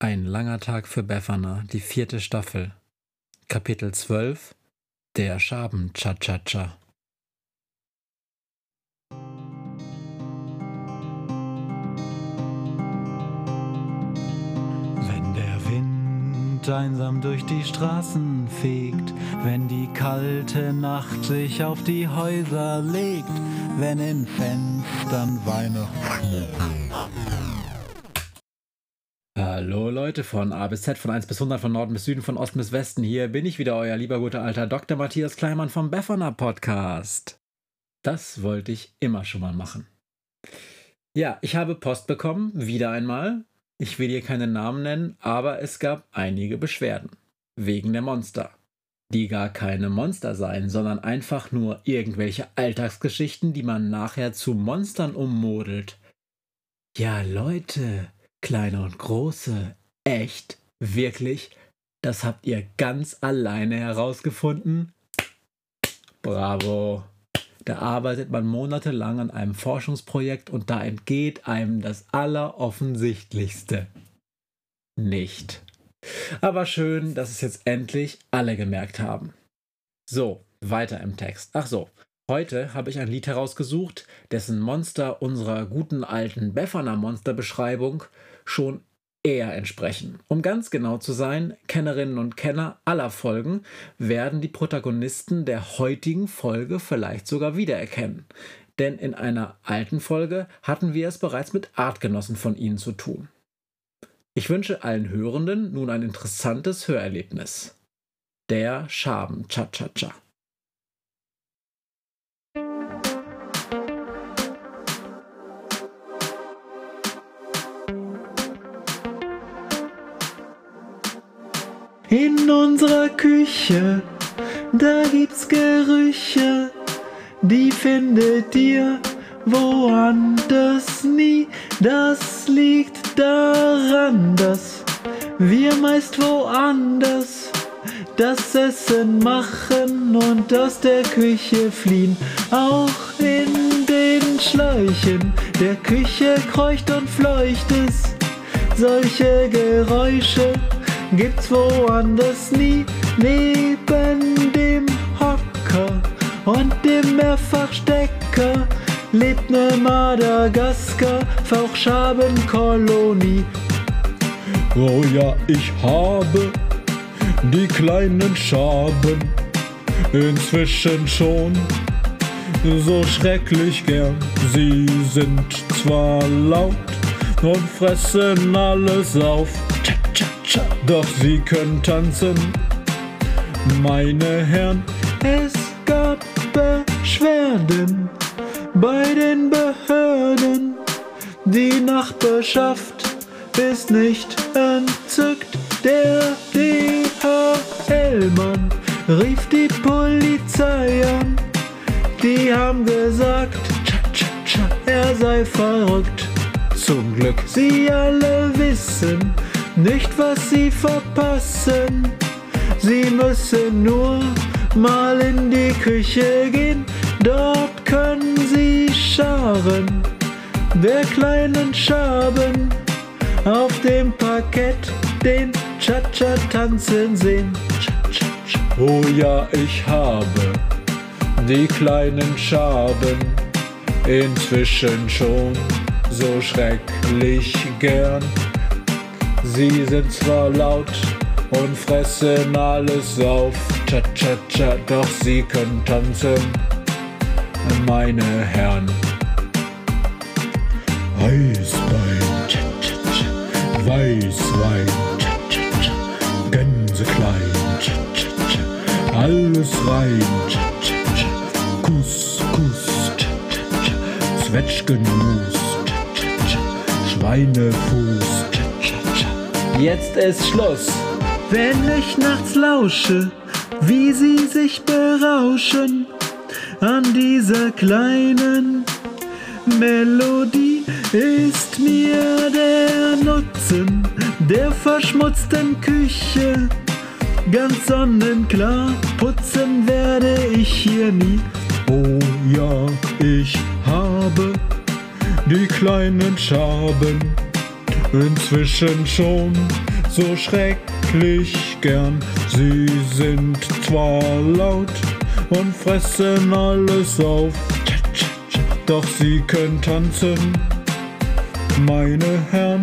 Ein langer Tag für Befana, die 4. Staffel. Kapitel 12 – Der Schaben-Cha-Cha-Cha. Wenn der Wind einsam durch die Straßen fegt, wenn die kalte Nacht sich auf die Häuser legt, wenn in Fenstern Weihnachten... Hallo Leute von A bis Z, von 1 bis 100, von Norden bis Süden, von Osten bis Westen. Hier bin ich wieder, euer lieber guter alter Dr. Matthias Kleimann vom Befana-Podcast. Das wollte ich immer schon mal machen. Ja, ich habe Post bekommen, wieder einmal. Ich will hier keine Namen nennen, aber es gab einige Beschwerden. Wegen der Monster. Die gar keine Monster seien, sondern einfach nur irgendwelche Alltagsgeschichten, die man nachher zu Monstern ummodelt. Ja, Leute... Kleine und große, echt, wirklich, das habt ihr ganz alleine herausgefunden? Bravo! Da arbeitet man monatelang an einem Forschungsprojekt und da entgeht einem das Alleroffensichtlichste. Nicht. Aber schön, dass es jetzt endlich alle gemerkt haben. So, weiter im Text. Ach so. Heute habe ich ein Lied herausgesucht, dessen Monster unserer guten alten Befana-Monsterbeschreibung schon eher entsprechen. Um ganz genau zu sein, Kennerinnen und Kenner aller Folgen werden die Protagonisten der heutigen Folge vielleicht sogar wiedererkennen. Denn in einer alten Folge hatten wir es bereits mit Artgenossen von ihnen zu tun. Ich wünsche allen Hörenden nun ein interessantes Hörerlebnis. Der Schaben-Cha-Cha-Cha. In unserer Küche, da gibt's Gerüche, die findet ihr woanders nie. Das liegt daran, dass wir meist woanders das Essen machen und aus der Küche fliehen. Auch in den Schläuchen der Küche kreucht und fleucht es solche Geräusche. Gibt's woanders nie, neben dem Hocker und dem Mehrfachstecker lebt ne Madagaskar-Fauchschabenkolonie. Oh ja, ich habe die kleinen Schaben inzwischen schon so schrecklich gern. Sie sind zwar laut und fressen alles auf, doch sie können tanzen, meine Herren. Es gab Beschwerden bei den Behörden. Die Nachbarschaft ist nicht entzückt. Der DHL-Mann rief die Polizei an. Die haben gesagt, er sei verrückt. Zum Glück, sie alle wissen nicht, was sie verpassen. Sie müssen nur mal in die Küche gehen. Dort können sie scharen der kleinen Schaben auf dem Parkett den Cha-Cha tanzen sehen. Oh ja, ich habe die kleinen Schaben inzwischen schon so schrecklich gern. Sie sind zwar laut und fressen alles auf, Cha-Cha-Cha, doch sie können tanzen, meine Herren. Eisbein, Cha-Cha-Cha, Weißwein, Cha-Cha-Cha, Gänseklein, Cha-Cha-Cha, alles rein, Cha-Cha-Cha, Couscous, Cha-Cha-Cha, Zwetschgenmus, Cha-Cha-Cha, Schweinefuß. Jetzt ist Schluss. Wenn ich nachts lausche, wie sie sich berauschen an dieser kleinen Melodie, ist mir der Nutzen der verschmutzten Küche ganz sonnenklar. Putzen werde ich hier nie. Oh ja, ich habe die kleinen Schaben inzwischen schon so schrecklich gern. Sie sind zwar laut und fressen alles auf, doch sie können tanzen, meine Herren.